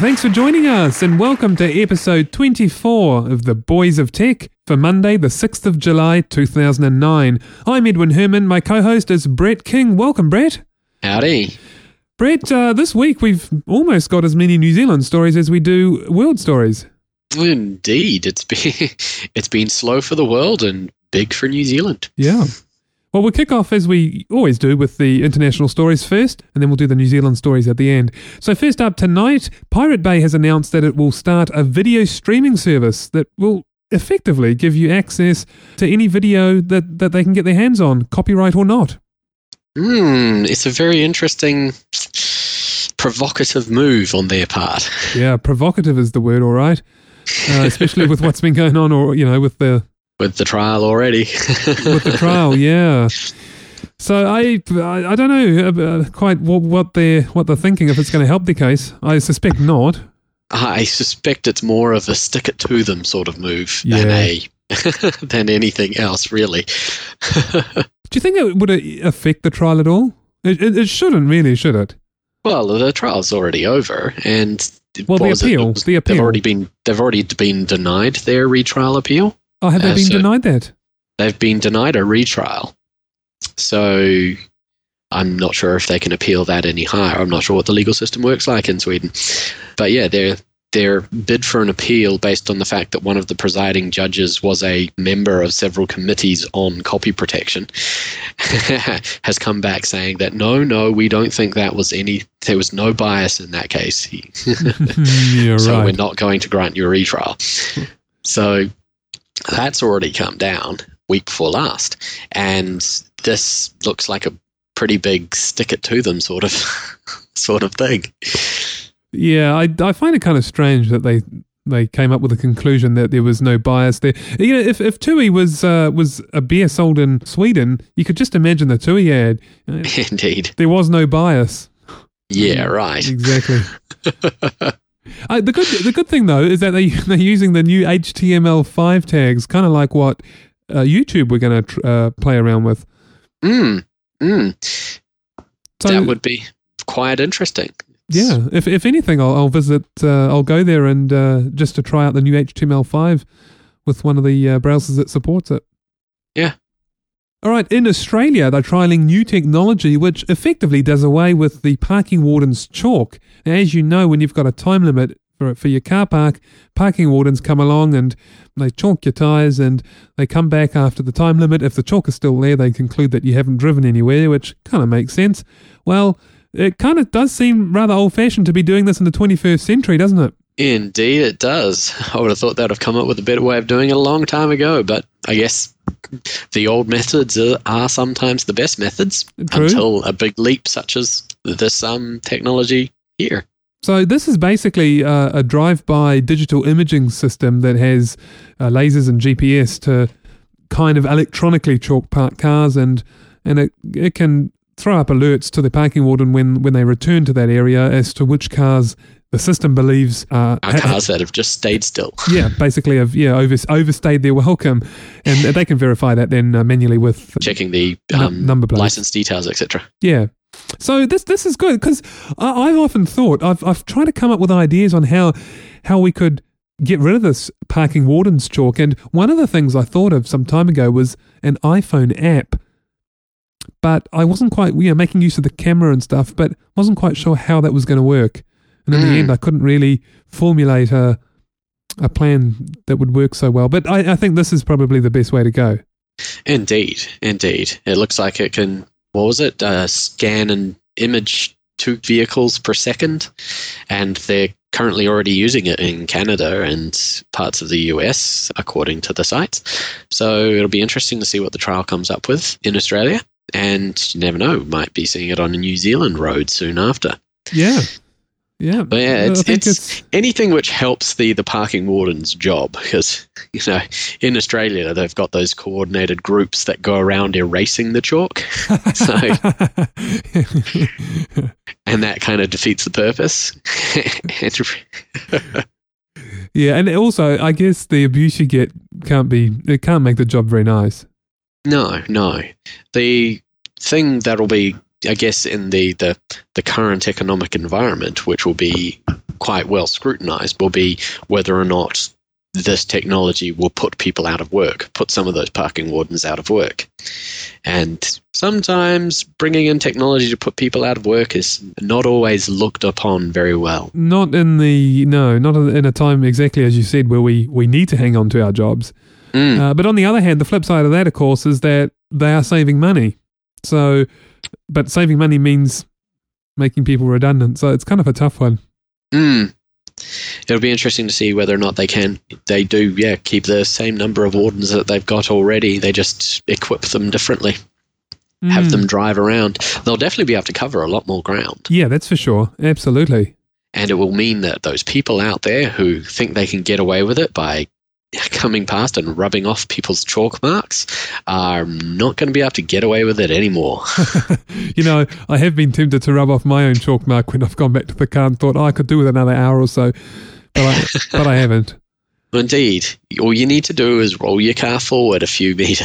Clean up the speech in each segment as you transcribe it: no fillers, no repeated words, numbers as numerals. Thanks for joining us and welcome to episode 24 of the Boys of Tech for Monday the 6th of July 2009. I'm Edwin Herman, my co-host is Brett King. Welcome Brett. Howdy. Brett, this week we've almost got as many New Zealand stories as we do world stories. Indeed, it's been slow for the world and big for New Zealand. Yeah. Well, we'll kick off as we always do with the international stories first, and then we'll do the New Zealand stories at the end. So first up tonight, Pirate Bay has announced that it will start a video streaming service that will effectively give you access to any video that they can get their hands on, copyright or not. It's a very interesting, provocative move on their part. Yeah, provocative is the word, all right. Especially with what's been going on, or, you know, with the... With the trial already. With the trial, yeah. So I don't know quite what they're thinking, if it's going to help the case. I suspect not. I suspect it's more of a stick it to them sort of move than anything else, really. Do you think it would affect the trial at all? It shouldn't really, should it? Well, the trial's already over, and the appeal. They've already been denied their retrial appeal. Oh, have they been denied that? They've been denied a retrial. So I'm not sure if they can appeal that any higher. I'm not sure what the legal system works like in Sweden. But yeah, their bid for an appeal based on the fact that one of the presiding judges was a member of several committees on copy protection has come back saying that no, we don't think there was no bias in that case. So we're not going to grant you a retrial. So... that's already come down week before last, and this looks like a pretty big stick it to them sort of thing. Yeah, I find it kind of strange that they came up with a conclusion that there was no bias there. You know, if Tui was a beer sold in Sweden, you could just imagine the Tui ad. Indeed, there was no bias. Yeah, right. Exactly. The good thing, though, is that they're using the new HTML5 tags, kind of like what YouTube were going to play around with. So, that would be quite interesting. Yeah. If anything, I'll visit. I'll go there and just to try out the new HTML5 with one of the browsers that supports it. Yeah. All right, in Australia, they're trialling new technology which effectively does away with the parking warden's chalk. Now, as you know, when you've got a time limit for your car park, parking wardens come along and they chalk your tyres and they come back after the time limit. If the chalk is still there, they conclude that you haven't driven anywhere, which kind of makes sense. Well, it kind of does seem rather old-fashioned to be doing this in the 21st century, doesn't it? Indeed, it does. I would have thought they'd have come up with a better way of doing it a long time ago, but I guess... the old methods are sometimes the best methods. True. Until a big leap such as this technology here. So this is basically a drive-by digital imaging system that has lasers and GPS to kind of electronically chalk parked cars, and it can throw up alerts to the parking warden when they return to that area as to which cars the system believes are cars that have just stayed still. Yeah, basically overstayed their welcome, and they can verify that then manually with checking the number plates, license details, etc. Yeah, so this is good because I've often thought I've tried to come up with ideas on how we could get rid of this parking warden's chalk, and one of the things I thought of some time ago was an iPhone app. But I wasn't quite making use of the camera and stuff, but wasn't quite sure how that was going to work. And in the end, I couldn't really formulate a plan that would work so well. But I think this is probably the best way to go. Indeed. It looks like it can, scan and image 2 vehicles per second. And they're currently already using it in Canada and parts of the US, according to the sites. So it'll be interesting to see what the trial comes up with in Australia. And you never know, might be seeing it on a New Zealand road soon after. Yeah. Yeah, but yeah, it's anything which helps the parking warden's job, because in Australia they've got those coordinated groups that go around erasing the chalk, so and that kind of defeats the purpose. Yeah, and also I guess the abuse you get can't make the job very nice. No, the thing that'll be, I guess, in the current economic environment, which will be quite well scrutinized, will be whether or not this technology will put people out of work, put some of those parking wardens out of work. And sometimes bringing in technology to put people out of work is not always looked upon very well. Not in a time, exactly as you said, where we need to hang on to our jobs. But on the other hand, the flip side of that, of course, is that they are saving money. So, but saving money means making people redundant, so it's kind of a tough one. It'll be interesting to see whether or not they do keep the same number of wardens that they've got already. They just equip them differently, have them drive around. They'll definitely be able to cover a lot more ground. Yeah, that's for sure. Absolutely. And it will mean that those people out there who think they can get away with it by coming past and rubbing off people's chalk marks are not going to be able to get away with it anymore. I have been tempted to rub off my own chalk mark when I've gone back to the car and thought, I could do with another hour or so, but I haven't. Indeed. All you need to do is roll your car forward a few feet.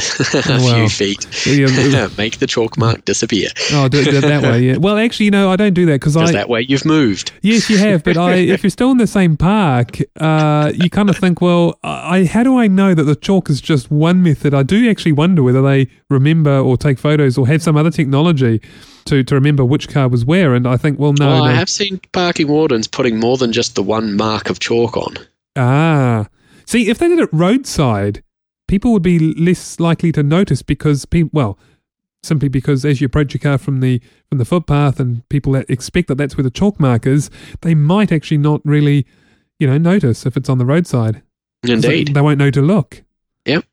Make the chalk mark disappear. Oh, do it that way, yeah. Well, actually, I don't do that because that way you've moved. Yes, you have, but if you're still in the same park, you kind of think, well, how do I know that the chalk is just one method? I do actually wonder whether they remember or take photos or have some other technology to remember which car was where, and I think, well, no. Well, I have seen parking wardens putting more than just the one mark of chalk on. Ah, see, if they did it roadside, people would be less likely to notice simply because as you approach your car from the footpath and people that expect that that's where the chalk mark is, they might actually not really, notice if it's on the roadside. Indeed. So they won't know to look. Yep.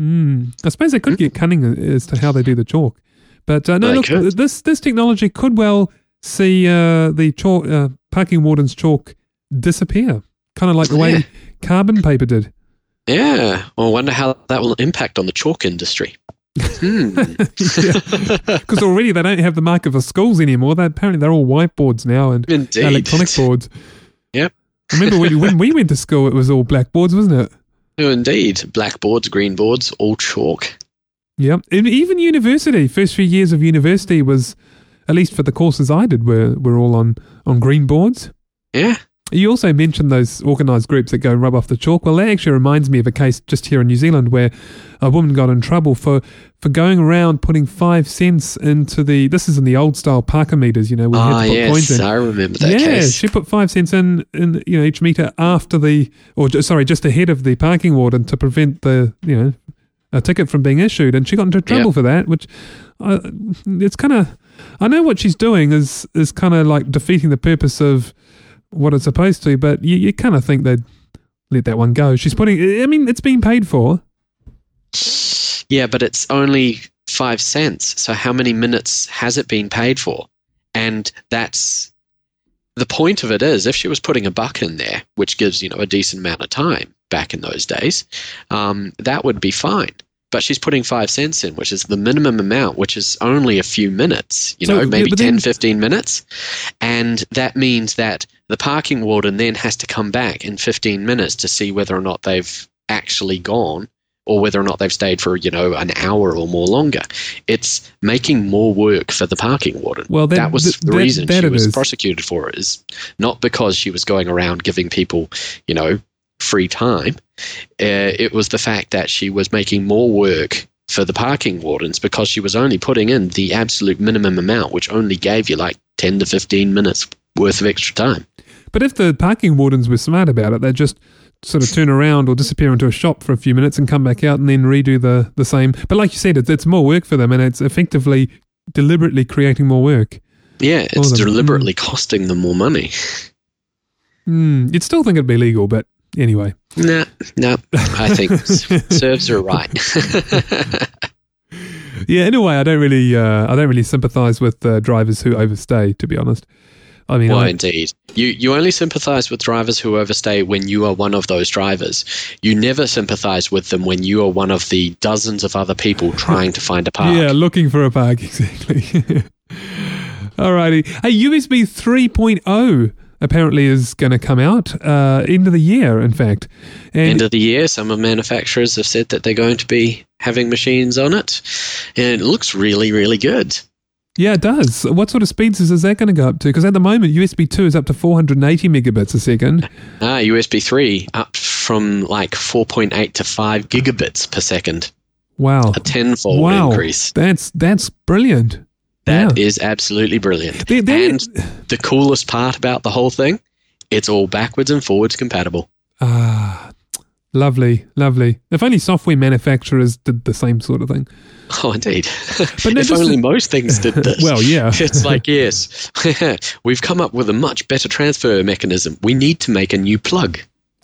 I suppose they could get cunning as to how they do the chalk. But this technology could well see the chalk, parking warden's chalk disappear. Kind of like the way carbon paper did. Yeah. I wonder how that will impact on the chalk industry. Because already they don't have the mark of the schools anymore. Apparently they're all whiteboards now and electronic boards. Yep. Remember when we went to school, it was all blackboards, wasn't it? Oh, indeed. Blackboards, green boards, all chalk. Yep. And even university. First few years of university was, at least for the courses I did, were all on green boards. Yeah. You also mentioned those organised groups that go and rub off the chalk. Well, that actually reminds me of a case just here in New Zealand where a woman got in trouble for going around putting 5 cents into this is in the old style parker meters, where you had to put coins in. I remember that case. Yeah, she put 5 cents in each meter just ahead of the parking warden to prevent a ticket from being issued, and she got into trouble for that, which it's kind of, I know what she's doing is kind of like defeating the purpose of what it's supposed to, but you kind of think they'd let that one go. She's putting, it's being paid for. Yeah, but it's only 5 cents. So how many minutes has it been paid for? And that's the point of it is, if she was putting $1 in there, which gives, a decent amount of time back in those days, that would be fine. But she's putting 5 cents in, which is the minimum amount, which is only a few minutes, maybe 10, 15 minutes. And that means that the parking warden then has to come back in 15 minutes to see whether or not they've actually gone or whether or not they've stayed for, an hour or more longer. It's making more work for the parking warden. Well, that was the reason she was prosecuted for it, is not because she was going around giving people, free time. It was the fact that she was making more work for the parking wardens because she was only putting in the absolute minimum amount, which only gave you 10 to 15 minutes worth of extra time. But if the parking wardens were smart about it, they'd just sort of turn around or disappear into a shop for a few minutes and come back out and then redo the same. But like you said, it's more work for them, and it's effectively deliberately creating more work. Yeah, it's deliberately costing them more money. You'd still think it'd be illegal, but anyway. No, I think serves her right. Yeah, in a way, I don't really sympathise with drivers who overstay, to be honest. I mean, well, indeed. You only sympathize with drivers who overstay when you are one of those drivers. You never sympathize with them when you are one of the dozens of other people trying to find a park. Yeah, looking for a park, exactly. Alrighty. Hey, USB 3.0 apparently is going to come out end of the year, in fact. And end of the year. Some of manufacturers have said that they're going to be having machines on it. And it looks really, really good. Yeah, it does. What sort of speeds is that going to go up to? Because at the moment, USB 2 is up to 480 megabits a second. USB 3 up from like 4.8 to 5 gigabits per second. Wow. A tenfold increase. That's brilliant. That is absolutely brilliant. And the coolest part about the whole thing, it's all backwards and forwards compatible. Ah, lovely, lovely. If only software manufacturers did the same sort of thing. Oh, indeed. But if only most things did this. Well, yeah. It's like, yes, we've come up with a much better transfer mechanism. We need to make a new plug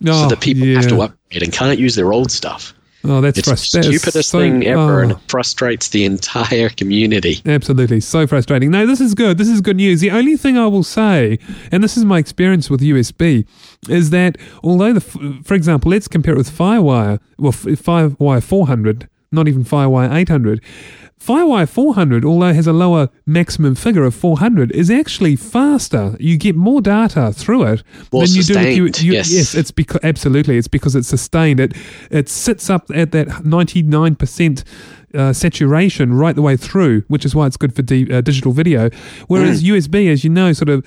so that people have to upgrade and can't use their old stuff. Oh, that's frustrating. It's the stupidest thing ever, and it frustrates the entire community. Absolutely. So frustrating. No, this is good. This is good news. The only thing I will say, and this is my experience with USB, is that although, for example, let's compare it with FireWire, well, FireWire 400, not even FireWire 800. FireWire 400, although it has a lower maximum figure of 400, is actually faster. You get more data through it than you do if you yes. Yes, it's absolutely. It's because it's sustained. It sits up at that 99% saturation right the way through, which is why it's good for digital video. Whereas USB, as you know, sort of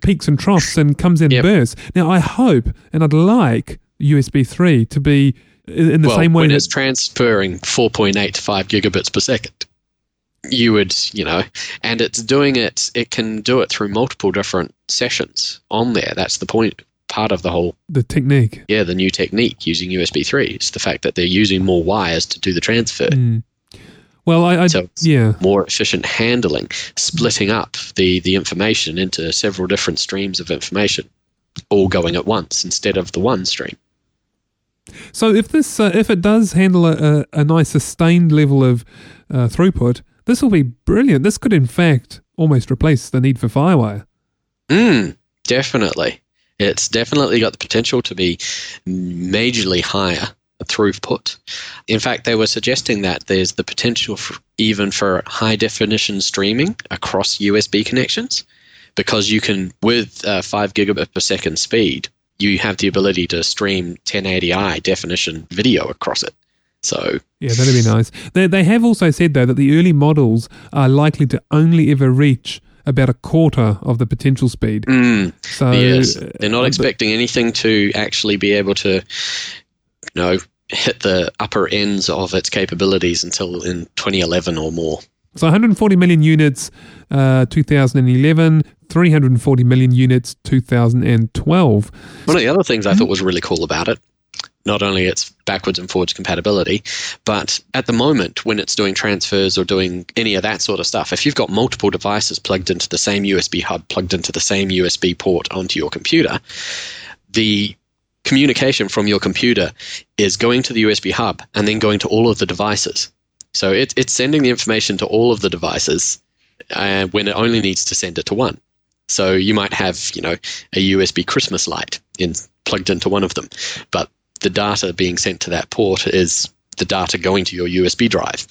peaks and troughs and comes in bursts. Now, I hope and I'd like USB 3 to be in the same way when it's transferring 4.8 to 5 gigabits per second, you would, and it's doing it. It can do it through multiple different sessions on there. That's the point. Part of the whole technique. Yeah, the new technique using USB 3 is the fact that they're using more wires to do the transfer. Well, so more efficient handling, splitting up the information into several different streams of information, all going at once instead of the one stream. So if this, if it does handle a nice sustained level of throughput, this will be brilliant. This could, in fact, almost replace the need for FireWire. Definitely. It's definitely got the potential to be majorly higher throughput. In fact, they were suggesting that there's the potential for high-definition streaming across USB connections because you can, with 5 gigabit per second speed, you have the ability to stream 1080i definition video across it. So yeah, that'd be nice. They have also said, though, that the early models are likely to only ever reach about a quarter of the potential speed. So yes, they're not expecting anything to actually be able to hit the upper ends of its capabilities until in 2011 or more. So 140 million units 2011, 340 million units 2012. One of the other things I thought was really cool about it, not only its backwards and forwards compatibility, but at the moment when it's doing transfers or doing any of that sort of stuff, if you've got multiple devices plugged into the same USB hub, plugged into the same USB port onto your computer, the communication from your computer is going to the USB hub and then going to all of the devices. So it's sending the information to all of the devices when it only needs to send it to one. So you might have, a USB Christmas light plugged into one of them, but the data being sent to that port is the data going to your USB drive.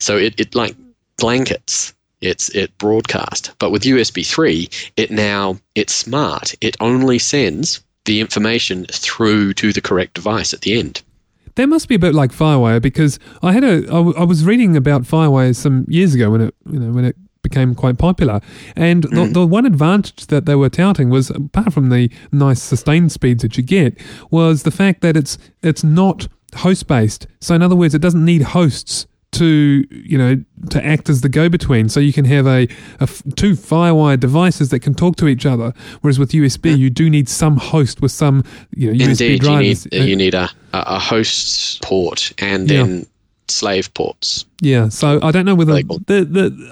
So it like blankets. It broadcast. But with USB 3, it's smart. It only sends the information through to the correct device at the end. That must be a bit like FireWire, because I was reading about FireWire some years ago when it became quite popular, and the one advantage that they were touting was, apart from the nice sustained speeds that you get, was the fact that it's not host based. So in other words, it doesn't need hosts to act as the go-between. So you can have two FireWire devices that can talk to each other, whereas with USB, you do need some host with some USB drivers. Indeed, you need a host port and then slave ports. Yeah, so I don't know whether...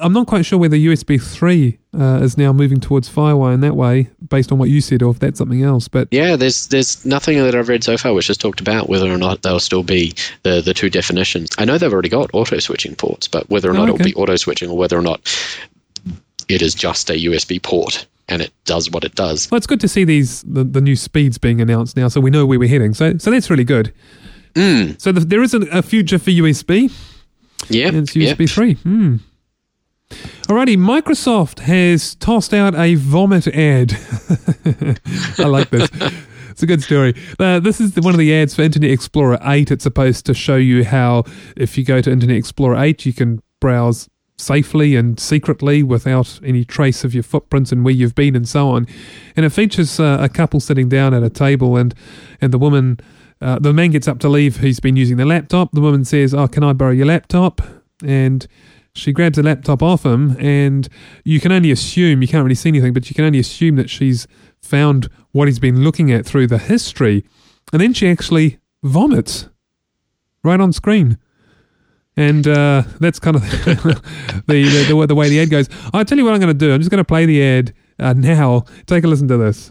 I'm not quite sure whether USB 3 is now moving towards FireWire in that way, based on what you said, or if that's something else. But yeah, there's nothing that I've read so far which has talked about whether or not there'll still be the two definitions. I know they've already got auto-switching ports, but whether or not it'll be auto-switching or whether or not it is just a USB port and it does what it does. Well, it's good to see the new speeds being announced now, so we know where we're heading. So that's really good. Mm. So there is a future for USB. Yeah. It's USB 3. Mm. Alrighty, Microsoft has tossed out a vomit ad. I like this. It's a good story. This is one of the ads for Internet Explorer 8. It's supposed to show you how if you go to Internet Explorer 8, you can browse safely and secretly without any trace of your footprints and where you've been and so on. And it features a couple sitting down at a table, and the woman, the man gets up to leave who's been using the laptop. The woman says, "Oh, can I borrow your laptop?" And she grabs the laptop off him, and you can only assume, you can't really see anything, but you can only assume that she's found what he's been looking at through the history. And then she actually vomits right on screen. And that's kind of the way the ad goes. I'll tell you what I'm going to do. I'm just going to play the ad now. Take a listen to this.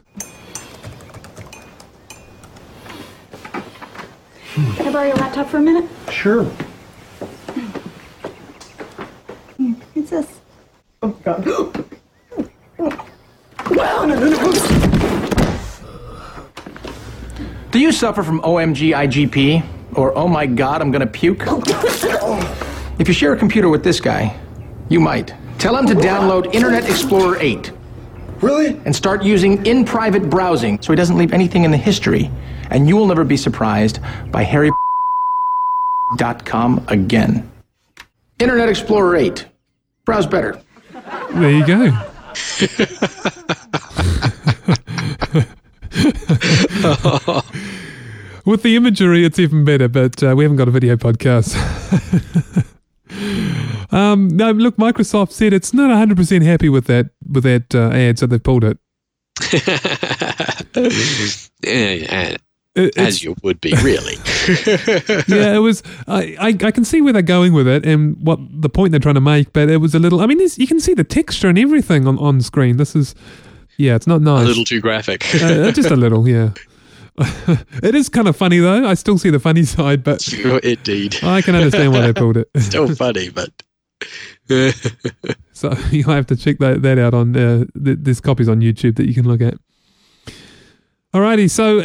Can I borrow your laptop for a minute? Sure. It's this. Oh, God. Do you suffer from OMG IGP? Or, oh my God, I'm gonna puke? If you share a computer with this guy, you might. Tell him to download Internet Explorer 8. Really? And start using in-private browsing so he doesn't leave anything in the history. And you will never be surprised by harry.com again. Internet Explorer 8. Browse better. There you go. With the imagery, it's even better, but we haven't got a video podcast. No, look, Microsoft said it's not 100% happy with that ad, so they pulled it. As you would be, really. Yeah, it was. I can see where they're going with it and what the point they're trying to make, but it was a little. I mean, you can see the texture and everything on screen. This is, yeah, it's not nice. A little too graphic. Just a little, yeah. It is kind of funny though. I still see the funny side, but sure, indeed, I can understand why they pulled it. Still funny, but so you'll have to check that out on there's copies on YouTube that you can look at. Alrighty, so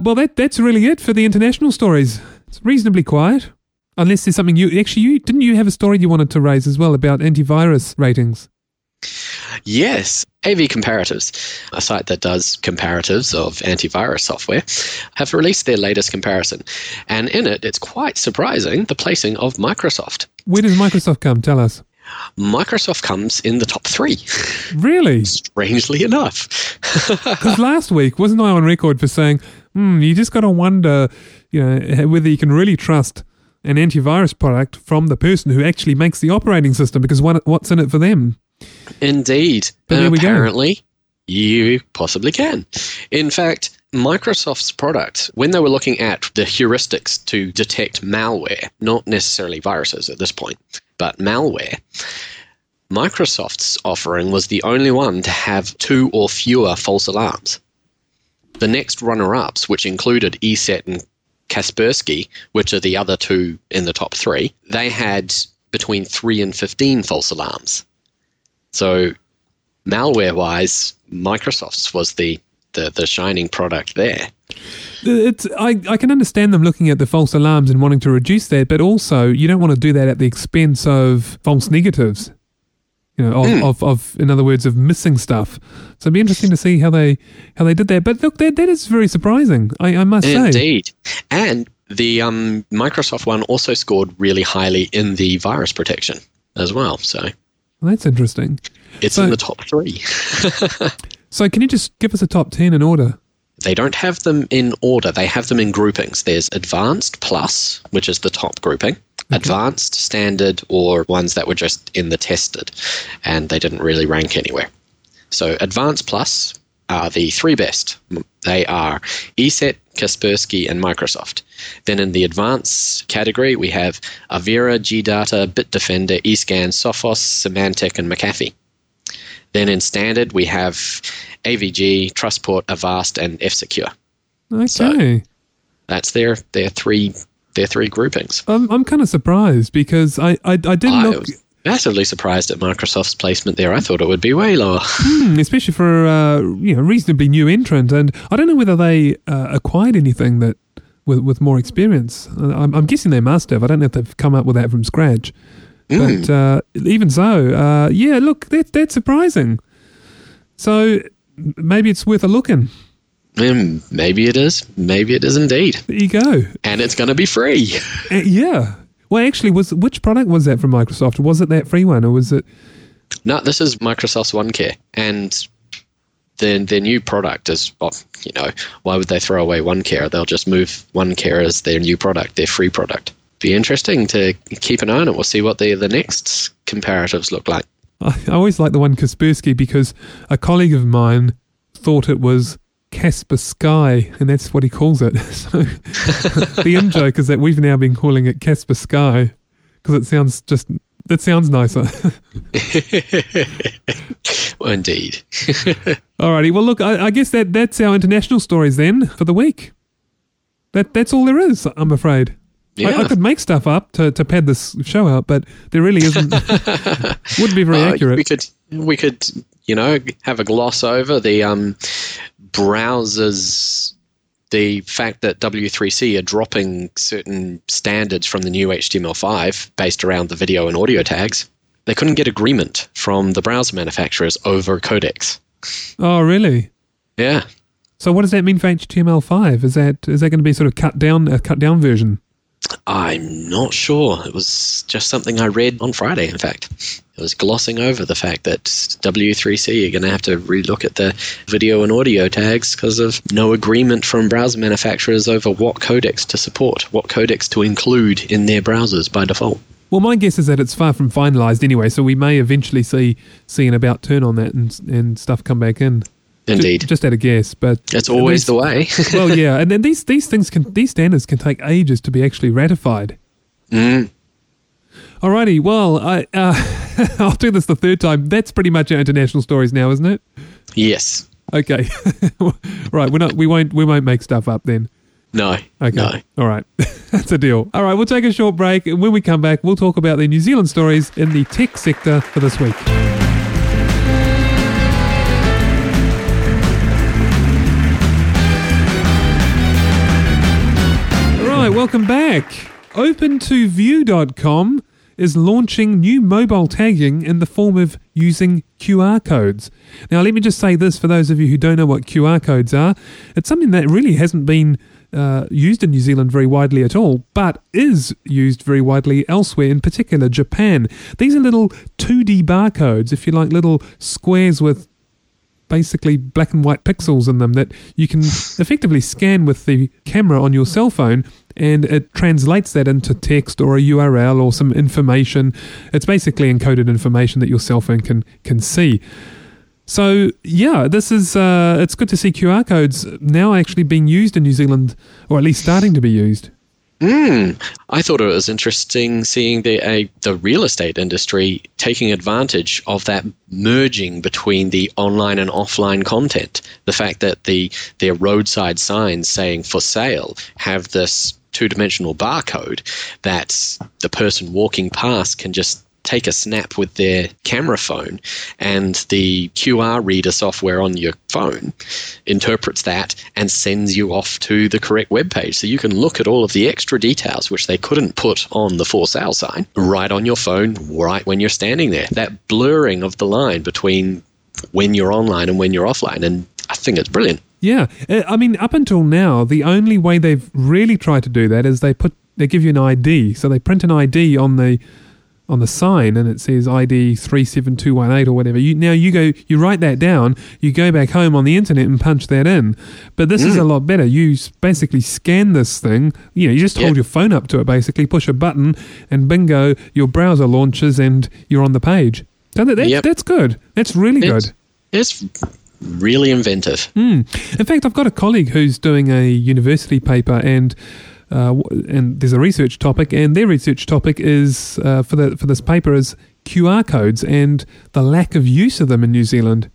well, that's really it for the international stories. It's reasonably quiet, unless there's something you have a story you wanted to raise as well about antivirus ratings. Yes, AV Comparatives, a site that does comparatives of antivirus software, have released their latest comparison. And in it, it's quite surprising, the placing of Microsoft. Where does Microsoft come? Tell us. Microsoft comes in the top 3. Really? Strangely enough. Because last week, wasn't I on record for saying, you just got to wonder, whether you can really trust an antivirus product from the person who actually makes the operating system, because what's in it for them? Indeed. And apparently, you possibly can. In fact, Microsoft's product, when they were looking at the heuristics to detect malware, not necessarily viruses at this point, but malware, Microsoft's offering was the only one to have 2 or fewer false alarms. The next runner-ups, which included ESET and Kaspersky, which are the other 2 in the top 3, they had between 3 and 15 false alarms. So, malware-wise, Microsoft's was the shining product there. I can understand them looking at the false alarms and wanting to reduce that, but also you don't want to do that at the expense of false negatives. In other words, of missing stuff. So it'd be interesting to see how they did that. But look, that is very surprising. I must say. Indeed, and the Microsoft one also scored really highly in the virus protection as well. So. That's interesting. It's in the top 3. So can you just give us a top 10 in order? They don't have them in order. They have them in groupings. There's Advanced Plus, which is the top grouping. Okay. Advanced, Standard, or ones that were just in the tested, and they didn't really rank anywhere. So Advanced Plus are the 3 best. They are ESET, Kaspersky, and Microsoft. Then in the advanced category, we have Avira, GData, Bitdefender, EScan, Sophos, Symantec, and McAfee. Then in standard, we have AVG, Trustport, Avast, and F-Secure. Okay. So that's their three groupings. I'm kind of surprised because I did look... massively surprised at Microsoft's placement there. I thought it would be way lower. Especially for a reasonably new entrant. And I don't know whether they acquired anything that with more experience. I'm guessing they must have. I don't know if they've come up with that from scratch. But even so, that's surprising. So maybe it's worth a look in. Maybe it is. Maybe it is indeed. There you go. And it's going to be free. Yeah. Well, actually, which product was that from Microsoft? Was it that free one, or was it? No, this is Microsoft's OneCare, and their new product is, why would they throw away OneCare? They'll just move OneCare as their new product, their free product. Be interesting to keep an eye on it. We'll see what the next comparatives look like. I always like the one Kaspersky, because a colleague of mine thought it was Kaspersky, and that's what he calls it. So the in-joke is that we've now been calling it Kaspersky because it sounds nicer. Well, indeed. Alrighty, well look, I guess that's our international stories then for the week. That's all there is, I'm afraid. Yeah. I could make stuff up to pad this show out, but there really isn't. Wouldn't be very accurate. We could have a gloss over the browsers, the fact that W3C are dropping certain standards from the new HTML5 based around the video and audio tags. They couldn't get agreement from the browser manufacturers over codecs. Oh, really? Yeah. So what does that mean for HTML5? Is that going to be sort of cut down version? I'm not sure. It was just something I read on Friday, in fact. It was glossing over the fact that W3C are going to have to relook at the video and audio tags because of no agreement from browser manufacturers over what codecs to support, what codecs to include in their browsers by default. Well, my guess is that it's far from finalised anyway, so we may eventually see an about turn on that and stuff come back in. Indeed. Just at a guess, but that's always the way. Well, yeah, and then these standards can take ages to be actually ratified. Mm. Alrighty, well, I'll do this the third time. That's pretty much our international stories now, isn't it? Yes. Okay. Right. We won't make stuff up then. No. Okay. No. All right. That's a deal. All right. We'll take a short break, and when we come back, we'll talk about the New Zealand stories in the tech sector for this week. Welcome back. Open2View.com is launching new mobile tagging in the form of using QR codes. Now, let me just say this for those of you who don't know what QR codes are. It's something that really hasn't been used in New Zealand very widely at all, but is used very widely elsewhere, in particular Japan. These are little 2D barcodes, if you like, little squares with basically black and white pixels in them that you can effectively scan with the camera on your cell phone, and it translates that into text or a URL or some information. It's basically encoded information that your cell phone can see. So yeah, this is it's good to see QR codes now actually being used in New Zealand, or at least starting to be used. I thought it was interesting seeing the real estate industry taking advantage of that merging between the online and offline content. The fact that their roadside signs saying for sale have this two-dimensional barcode that the person walking past can just take a snap with their camera phone, and the QR reader software on your phone interprets that and sends you off to the correct web page. So you can look at all of the extra details, which they couldn't put on the for sale sign, right on your phone, right when you're standing there. That blurring of the line between when you're online and when you're offline. And I think it's brilliant. Yeah. I mean, up until now, the only way they've really tried to do that is they give you an ID. So they print an ID on the sign, and it says ID 37218 or whatever. You write that down, you go back home on the internet and punch that in. But this is a lot better. You basically scan this thing, you just hold your phone up to it, basically push a button, and bingo, your browser launches and you're on the page. So that's good. That's really good. It's really inventive. In fact, I've got a colleague who's doing a university paper, and there's a research topic, and their research topic is for this paper is QR codes and the lack of use of them in New Zealand.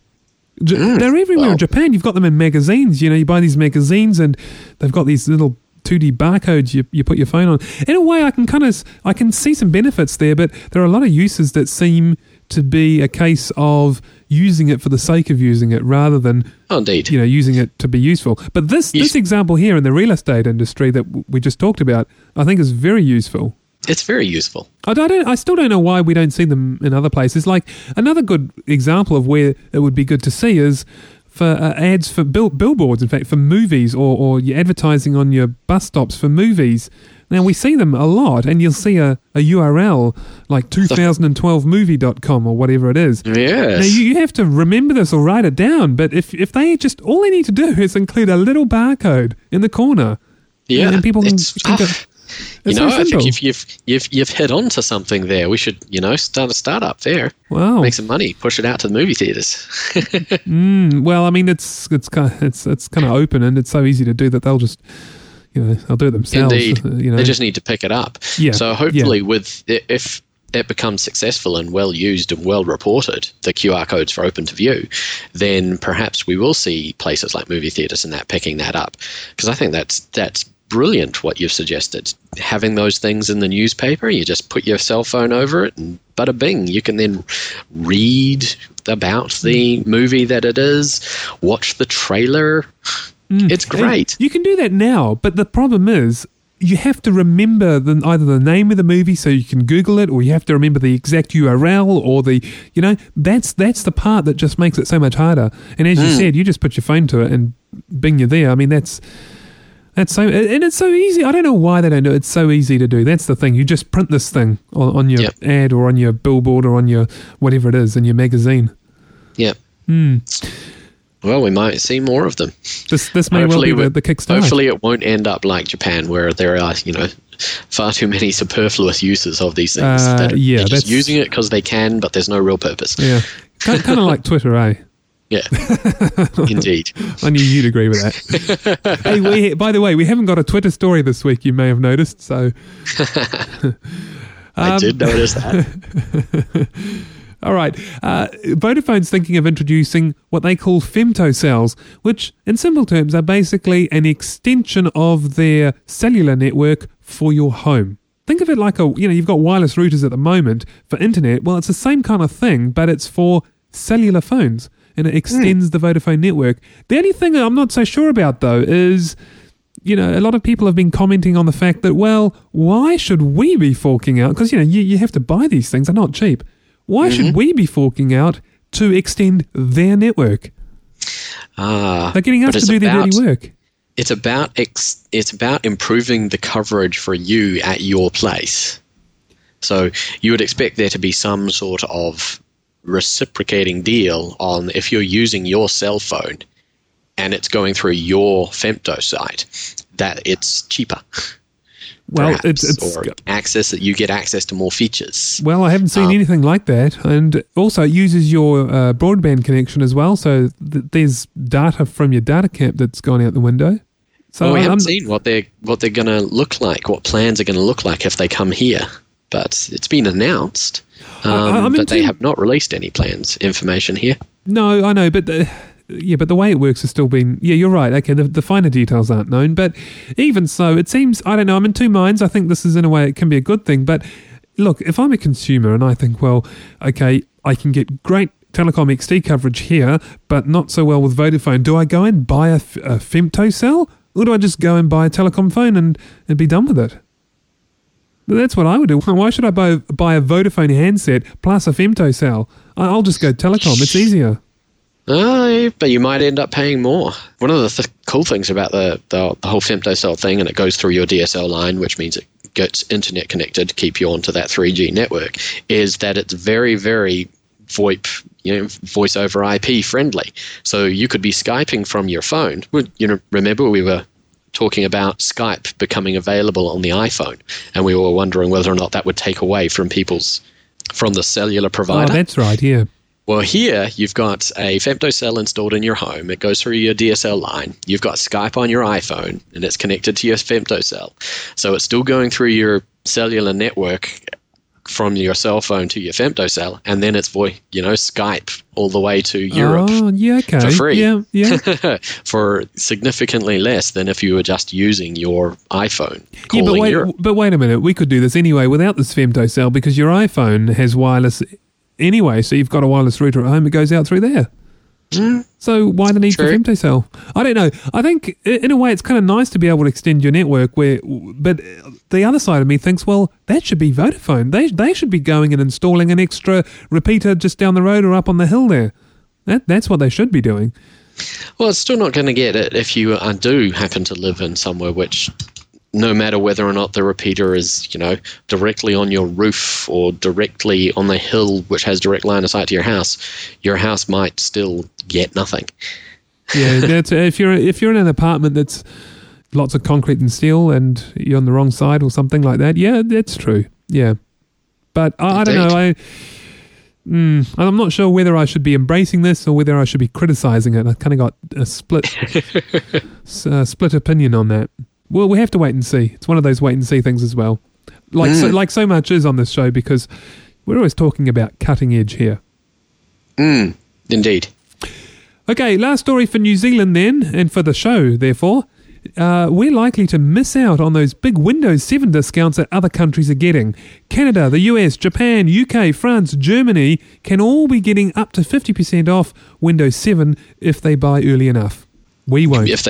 They're everywhere in Japan. You've got them in magazines. You buy these magazines, and they've got these little 2D barcodes you put your phone on. In a way, I can see some benefits there, but there are a lot of uses that seem to be a case of using it for the sake of using it rather than using it to be useful. But this example here in the real estate industry that we just talked about, I think is very useful. It's very useful. I still don't know why we don't see them in other places. Like another good example of where it would be good to see is for ads for billboards, in fact, for movies or your advertising on your bus stops for movies. Now, we see them a lot, and you'll see a URL like 2012movie.com or whatever it is. Yes. Now, you have to remember this or write it down, but if they just... All they need to do is include a little barcode in the corner. Yeah. And people can go... I think you've hit onto something there. We should, start a startup there. Wow, make some money, push it out to the movie theaters. Well, I mean, it's kind of open, and it's so easy to do that they'll just, they'll do it themselves. Indeed, they just need to pick it up. Yeah. So hopefully, if it becomes successful and well used and well reported, the QR codes for Open2View, then perhaps we will see places like movie theaters and that picking that up, because I think that's brilliant what you've suggested. Having those things in the newspaper, you just put your cell phone over it and bada bing, you can then read about the movie that it is, watch the trailer. It's great. You can do that now, but the problem is you have to remember either the name of the movie so you can Google it, or you have to remember the exact URL, or the, that's the part that just makes it so much harder. And as you said, you just put your phone to it and bing, you're there. I mean, it's so easy. I don't know why they don't do it. It's so easy to do. That's the thing. You just print this thing on your ad or on your billboard or on your whatever it is in your magazine. Yeah. Well, we might see more of them. This may hopefully well be the Kickstarter. Hopefully it won't end up like Japan, where there are, far too many superfluous uses of these things. They're just using it because they can, but there's no real purpose. Yeah. Kind of like Twitter, eh? Yeah, indeed. I knew you'd agree with that. Hey, by the way, we haven't got a Twitter story this week, you may have noticed. So I did notice that. All right. Vodafone's thinking of introducing what they call femtocells, which in simple terms are basically an extension of their cellular network for your home. Think of it like you've got wireless routers at the moment for internet. Well, it's the same kind of thing, but it's for cellular phones. And it extends the Vodafone network. The only thing I'm not so sure about, though, is, a lot of people have been commenting on the fact that, well, why should we be forking out? Because, you have to buy these things. They're not cheap. Why should we be forking out to extend their network? They're getting us to do their dirty work. It's about improving the coverage for you at your place. So you would expect there to be some sort of reciprocating deal on if you're using your cell phone and it's going through your femto site, that it's cheaper. Well, perhaps, you get access to more features. Well, I haven't seen anything like that, and also it uses your broadband connection as well. So there's data from your data camp that's gone out the window. So well, we haven't seen what they're going to look like, what plans are going to look like if they come here. But it's been announced, but they have not released any plans information here. No, I know, but the way it works has still been... Yeah, you're right. Okay, the finer details aren't known, but even so, it seems... I don't know, I'm in two minds. I think this is, in a way, it can be a good thing, but look, if I'm a consumer and I think, well, okay, I can get great Telecom XD coverage here, but not so well with Vodafone, do I go and buy a femtocell, or do I just go and buy a Telecom phone and be done with it? That's what I would do. Why should I buy a Vodafone handset plus a femtocell? I'll just go Telecom. It's easier. But you might end up paying more. One of the cool things about the whole femtocell thing, and it goes through your DSL line, which means it gets internet connected to keep you onto that 3G network, is that it's very, very VoIP, voice over IP friendly. So you could be Skyping from your phone. Remember we were talking about Skype becoming available on the iPhone, and we were wondering whether or not that would take away from the cellular provider. Oh, that's right, yeah. Well, here you've got a femtocell installed in your home. It goes through your DSL line. You've got Skype on your iPhone, and it's connected to your femtocell. So it's still going through your cellular network from your cell phone to your femtocell, and then it's Skype all the way to Europe for free, for significantly less than if you were just using your iPhone calling Europe. But wait a minute, we could do this anyway without this femtocell, because your iPhone has wireless anyway, so you've got a wireless router at home that goes out through there. So why the need for femtocell? I don't know. I think in a way it's kind of nice to be able to extend your network, but the other side of me thinks, well, that should be Vodafone. They should be going and installing an extra repeater just down the road or up on the hill there. That's what they should be doing. Well, it's still not going to get it if you do happen to live in somewhere which, no matter whether or not the repeater is, directly on your roof or directly on the hill which has direct line of sight to your house might still get nothing. Yeah, that's, if you're in an apartment that's lots of concrete and steel and you're on the wrong side or something like that, yeah, that's true. Yeah. But I don't know, I'm not sure whether I should be embracing this or whether I should be criticising it. I kind of got a split opinion on that. Well, we have to wait and see. It's one of those wait and see things as well. So much is on this show, because we're always talking about cutting edge here. Indeed. Okay, last story for New Zealand then, and for the show, therefore. We're likely to miss out on those big Windows 7 discounts that other countries are getting. Canada, the US, Japan, UK, France, Germany can all be getting up to 50% off Windows 7 if they buy early enough. We won't. If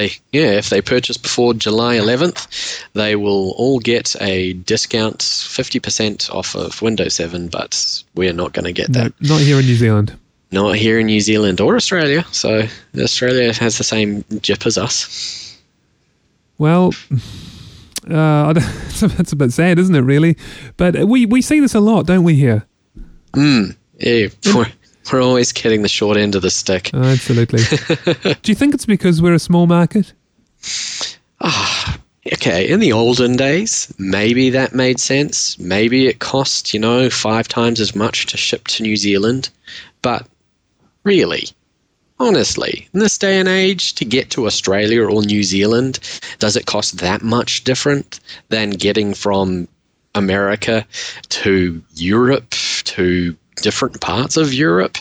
they purchase before July 11th, they will all get a discount 50% off of Windows 7, but we're not going to get that. No, not here in New Zealand. Not here in New Zealand or Australia. So Australia has the same jip as us. Well, it's a bit sad, isn't it, really? But we see this a lot, don't we, here? We're always getting the short end of the stick. Oh, absolutely. Do you think it's because we're a small market? In the olden days, maybe that made sense. Maybe it cost, 5 times as much to ship to New Zealand. But really, honestly, in this day and age, to get to Australia or New Zealand, does it cost that much different than getting from America to Europe to different parts of Europe?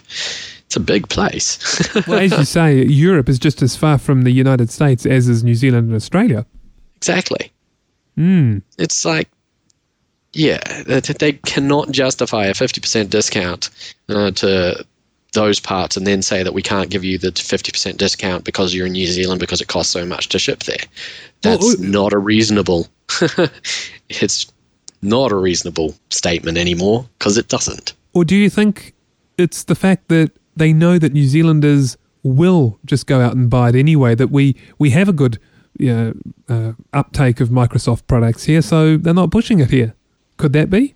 It's a big place. Well, as you say, Europe is just as far from the United States as is New Zealand and Australia. Exactly. It's like, they cannot justify a 50% discount to those parts and then say that we can't give you the 50% discount because you're in New Zealand because it costs so much to ship there. It's not a reasonable statement anymore, because it doesn't. Or do you think it's the fact that they know that New Zealanders will just go out and buy it anyway, that we have a good uptake of Microsoft products here, so they're not pushing it here? Could that be?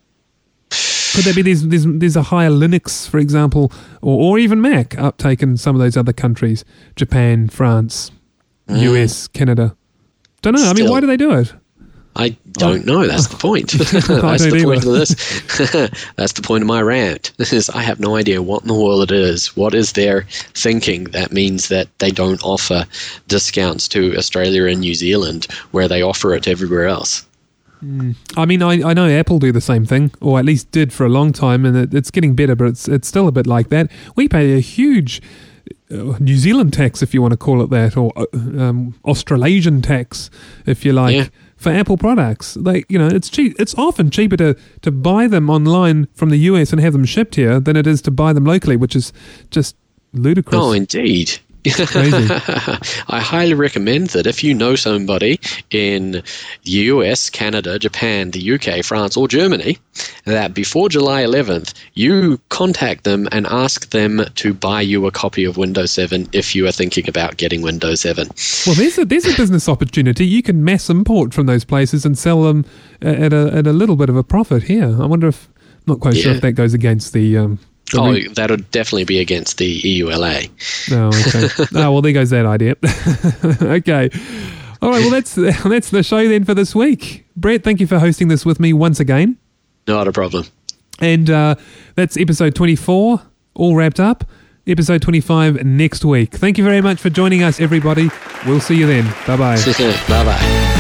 Could that be there's a higher Linux, for example, or even Mac uptake in some of those other countries, Japan, France, US, Canada? Don't know. Still, why do they do it? I don't know. That's the point. Point of this. That's the point of my rant. I have no idea what in the world it is. What is their thinking that means that they don't offer discounts to Australia and New Zealand where they offer it everywhere else? I mean, I know Apple do the same thing, or at least did for a long time, and it's getting better, but it's still a bit like that. We pay a huge New Zealand tax, if you want to call it that, or Australasian tax, if you like. Yeah. For Apple products, it's cheap. It's often cheaper to buy them online from the US and have them shipped here than it is to buy them locally, which is just ludicrous. Oh, indeed. Crazy. I highly recommend that if you know somebody in the US, Canada, Japan, the UK, France, or Germany, that before July 11th, you contact them and ask them to buy you a copy of Windows 7 if you are thinking about getting Windows 7. Well, there's a business opportunity. You can mass import from those places and sell them at a little bit of a profit here. I wonder if, not quite sure if that goes against the... that would definitely be against the EULA. Oh, okay. Oh, well, there goes that idea. Okay. All right, well, that's the show then for this week. Brett, thank you for hosting this with me once again. Not a problem. And that's episode 24, all wrapped up. Episode 25 next week. Thank you very much for joining us, everybody. We'll see you then. Bye-bye. Bye-bye.